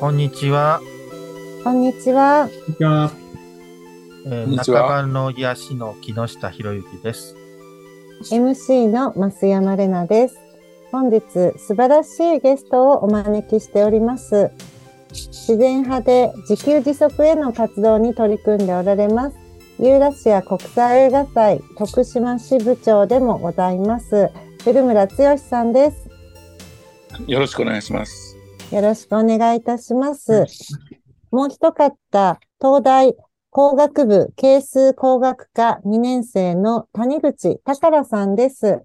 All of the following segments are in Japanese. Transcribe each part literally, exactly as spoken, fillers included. こんにちは。こんにちは。中盤の癒しの木下博之です。エムシー の増山玲奈です。本日素晴らしいゲストをお招きしております。自然派で自給自足への活動に取り組んでおられます。ユーラシア国際映画祭徳島支部長でもございます。古村剛さんです。よろしくお願いします。よろしくお願いいたします。もう一方、東大工学部係数工学科にねん生の谷口宝さんです。よ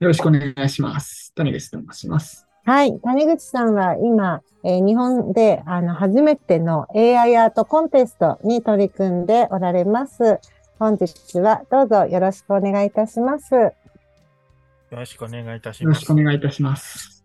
ろしくお願いします。谷口と申します。はい、谷口さんは今、えー、日本であの初めての エーアイ アートコンテストに取り組んでおられます。本日はどうぞよろしくお願いいたします。よろしくお願いいたします。よろしくお願いいたします。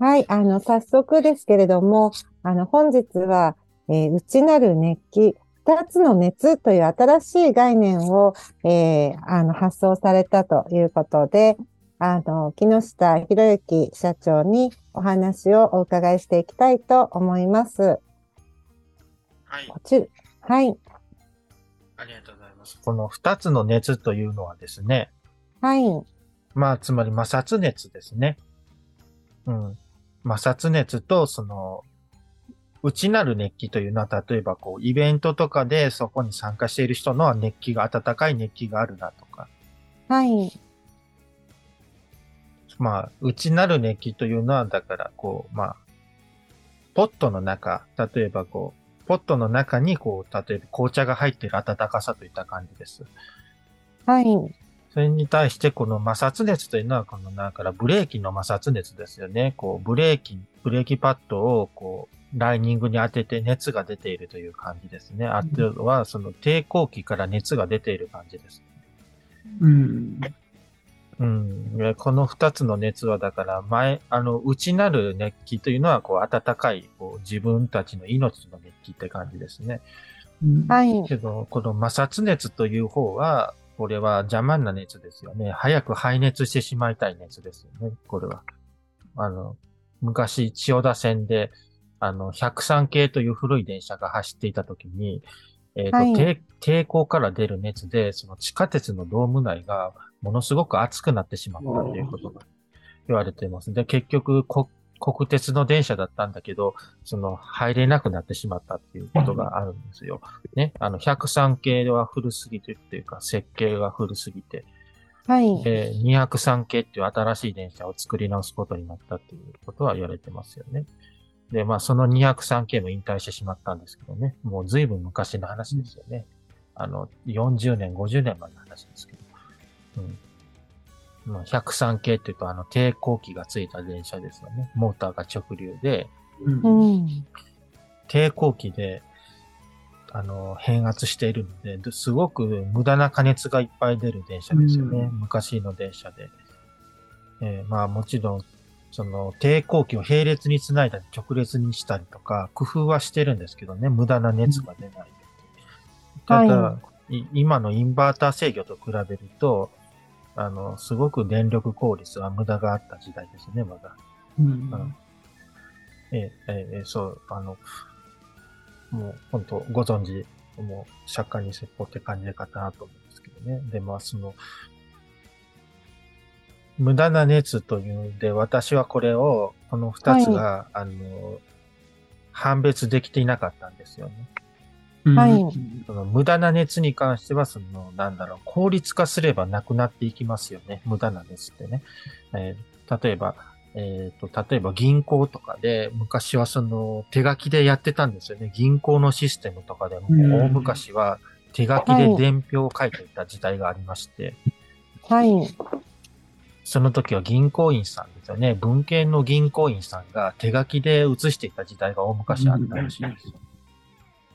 はい、あの、早速ですけれども、あの、本日は、えー、内なる熱気、二つの熱という新しい概念を、えー、あの、発想されたということで、あの、木下博之社長にお話をお伺いしていきたいと思います。はい。こちら、はい。ありがとうございます。この二つの熱というのはですね。はい。まあ、つまり摩擦熱ですね。うん。摩擦熱と、その、内なる熱気というのは、例えば、こう、イベントとかでそこに参加している人の熱気が、温かい熱気があるなとか。はい。まあ、内なる熱気というのは、だから、こう、まあ、ポットの中、例えば、こう、ポットの中に、こう、例えば紅茶が入っている温かさといった感じです。はい。それに対して、この摩擦熱というのは、この、だからブレーキの摩擦熱ですよね。こう、ブレーキ、ブレーキパッドを、こう、ライニングに当てて熱が出ているという感じですね。あとは、その抵抗器から熱が出ている感じです。うん。うん。この二つの熱は、だから、前、あの、内なる熱気というのは、こう、温かい、こう、自分たちの命の熱気って感じですね。はい。けど、この摩擦熱という方は、これは邪魔な熱ですよね。早く排熱してしまいたい熱ですよね。これは。あの、昔、千代田線で、あの、ひゃくさん系という古い電車が走っていたときに、えっと、はい、抵抗から出る熱で、その地下鉄のドーム内がものすごく熱くなってしまったということが言われています。で、結局、こ、国鉄の電車だったんだけど、その、入れなくなってしまったっていうことがあるんですよ。ね。あの、ひゃくさん系は古すぎてっていうか、設計が古すぎて。はい。で、にひゃくさん系っていう新しい電車を作り直すことになったっていうことは言われてますよね。で、まあ、そのにひゃくさん系も引退してしまったんですけどね。もう随分昔の話ですよね。あの、よんじゅうねん、ごじゅうねん前の話ですけど。うん。ひゃくさん系っていうと、あの、抵抗器がついた電車ですよね。モーターが直流で、うん、抵抗器で、あの、変圧しているので、すごく無駄な加熱がいっぱい出る電車ですよね。うん、昔の電車で。えー、まあ、もちろん、その、抵抗器を並列につないだり、直列にしたりとか、工夫はしてるんですけどね、無駄な熱が出ない。うん、ただ、はい、今のインバーター制御と比べると、あの、すごく電力効率は無駄があった時代ですね、まだ。うん。うん、えええ、そう、あの、もう、本当ご存知、もう、釈迦に説法って感じかなと思うんですけどね。で、まあ、その、無駄な熱というので、私はこれを、この二つが、はい、あの、判別できていなかったんですよね。はい。その無駄な熱に関しては、その、なんだろう、効率化すればなくなっていきますよね。無駄な熱ってね。えー、例えば、えっと、例えば銀行とかで、昔はその、手書きでやってたんですよね。銀行のシステムとかでも、大昔は手書きで伝票を書いていた時代がありまして。はい。その時は銀行員さんですよね。文献の銀行員さんが手書きで写していた時代が大昔あったらしいんですよ。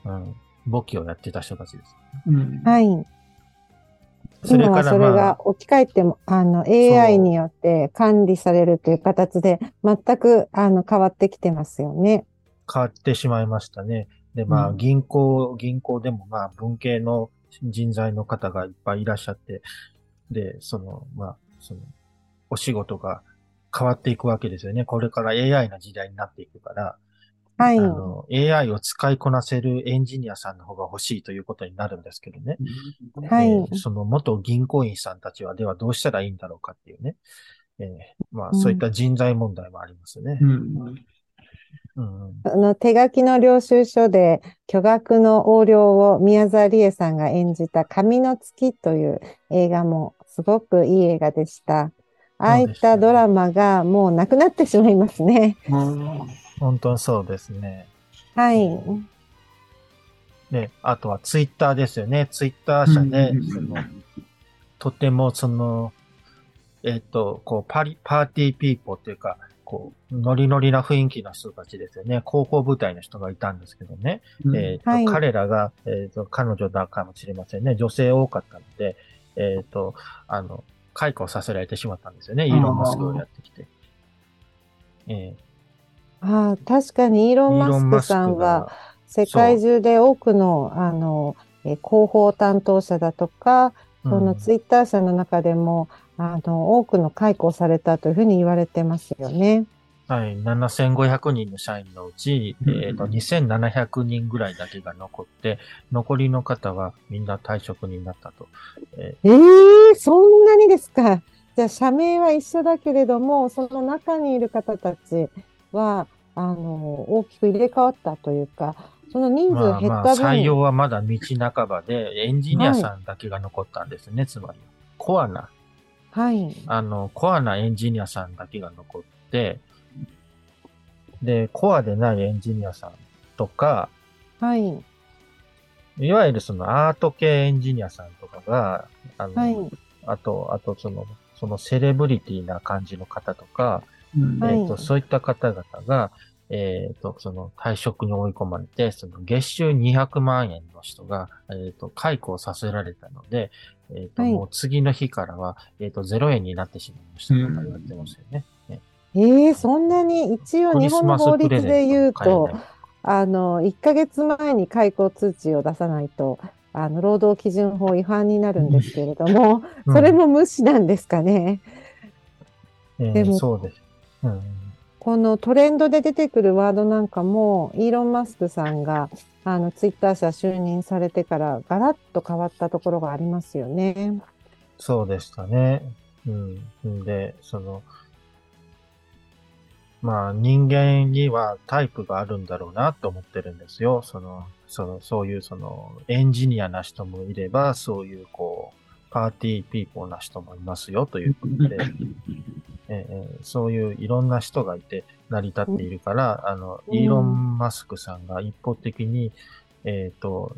うん。簿記をやってた人たちです、ね。うん、はい。それから、まあ、今はそれが置き換えても、あの、エーアイ によって管理されるという形で、全く、あの、変わってきてますよね。変わってしまいましたね。で、まあ、銀行、うん、銀行でも、まあ、文系の人材の方がいっぱいいらっしゃって、で、その、まあ、その、お仕事が、変わっていくわけですよね。これから エーアイ の時代になっていくから、はい、あの エーアイ を使いこなせるエンジニアさんの方が欲しいということになるんですけどね、はい、えー、その元銀行員さんたちはではどうしたらいいんだろうかっていうね、えー、まあそういった人材問題もありますね、うんうんうん、あの手書きの領収書で巨額の横領を宮沢りえさんが演じた紙の月という映画もすごくいい映画でした。ああいったドラマがもうなくなってしまいますね。本当そうですね。はい。で、あとはツイッターですよね。ツイッター社で、うん、そのとてもその、えっと、こうパリ、パーティーピーポーというか、こう、ノリノリな雰囲気の人たちですよね。広報部隊の人がいたんですけどね。うん、えっと、はい、彼らが、えっと、彼女だかもしれませんね。女性多かったので、えっと、あの、解雇させられてしまったんですよね。イーロン・マスクをやってきて。えーああ、確かにイーロン・マスクさんは世界中で多くの、あの、え、広報担当者だとか、うん、そのツイッター社の中でも、あの、多くの解雇されたというふうに言われてますよね。はい、ななせんごひゃくにんの社員のうち、えーと、にせんななひゃくにんぐらいだけが残って、残りの方はみんな退職になったと。えー、えー、そんなにですか。じゃあ社名は一緒だけれども、その中にいる方たちは、あの、大きく入れ替わったというか、その人数減った分、まあ、まあ採用はまだ道半ばで、エンジニアさんだけが残ったんですね、はい、つまり。コアな。はい。あの、コアなエンジニアさんだけが残って、で、コアでないエンジニアさんとか、はい。いわゆるそのアート系エンジニアさんとかが、あの、はい、あと、あとその、そのセレブリティな感じの方とか、えーとはい、そういった方々が、えーと、その退職に追い込まれて、その月収にひゃくまんえんの人が、えーと、解雇させられたので、えーとはい、もう次の日からは、えーと、ゼロえんになってしまいましたとか言われてますよね。うん、ねえー、そんなに一応日本の法律で言うと、あの、いっかげつまえに解雇通知を出さないと、あの、労働基準法違反になるんですけれども、うん、それも無視なんですかね。えー、でもそうです。うん、このトレンドで出てくるワードなんかも、イーロン・マスクさんが、あの、ツイッター社就任されてから、ガラッと変わったところがありますよね。そうでしたね。うん。で、その、まあ、人間にはタイプがあるんだろうなと思ってるんですよ。その、その、そういう、その、エンジニアな人もいれば、そういう、こう、パーティーピーポーな人もいますよ、ということで。えー、そういういろんな人がいて成り立っているから、うん、あの、イーロン・マスクさんが一方的に、えっと、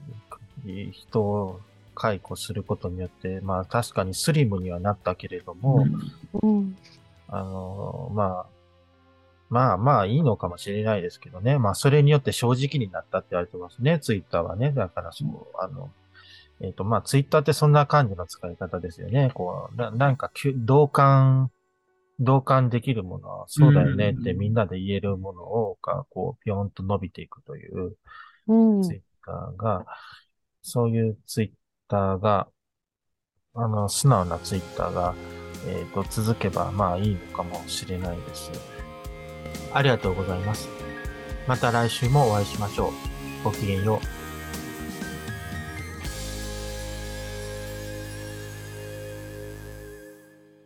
人を解雇することによって、まあ確かにスリムにはなったけれども、うん、あの、まあ、まあまあいいのかもしれないですけどね。まあそれによって正直になったって言われてますね、ツイッターはね。だからそう、あの、えっと、まあツイッターってそんな感じの使い方ですよね。こう、な, なんか同感、同感できるものは、そうだよねってみんなで言えるものをか、こう、ぴょんと伸びていくという、ツイッターが、うん、そういうツイッターが、あの、素直なツイッターが、えっと、続けば、まあいいのかもしれないです。ありがとうございます。また来週もお会いしましょう。ごきげんよう。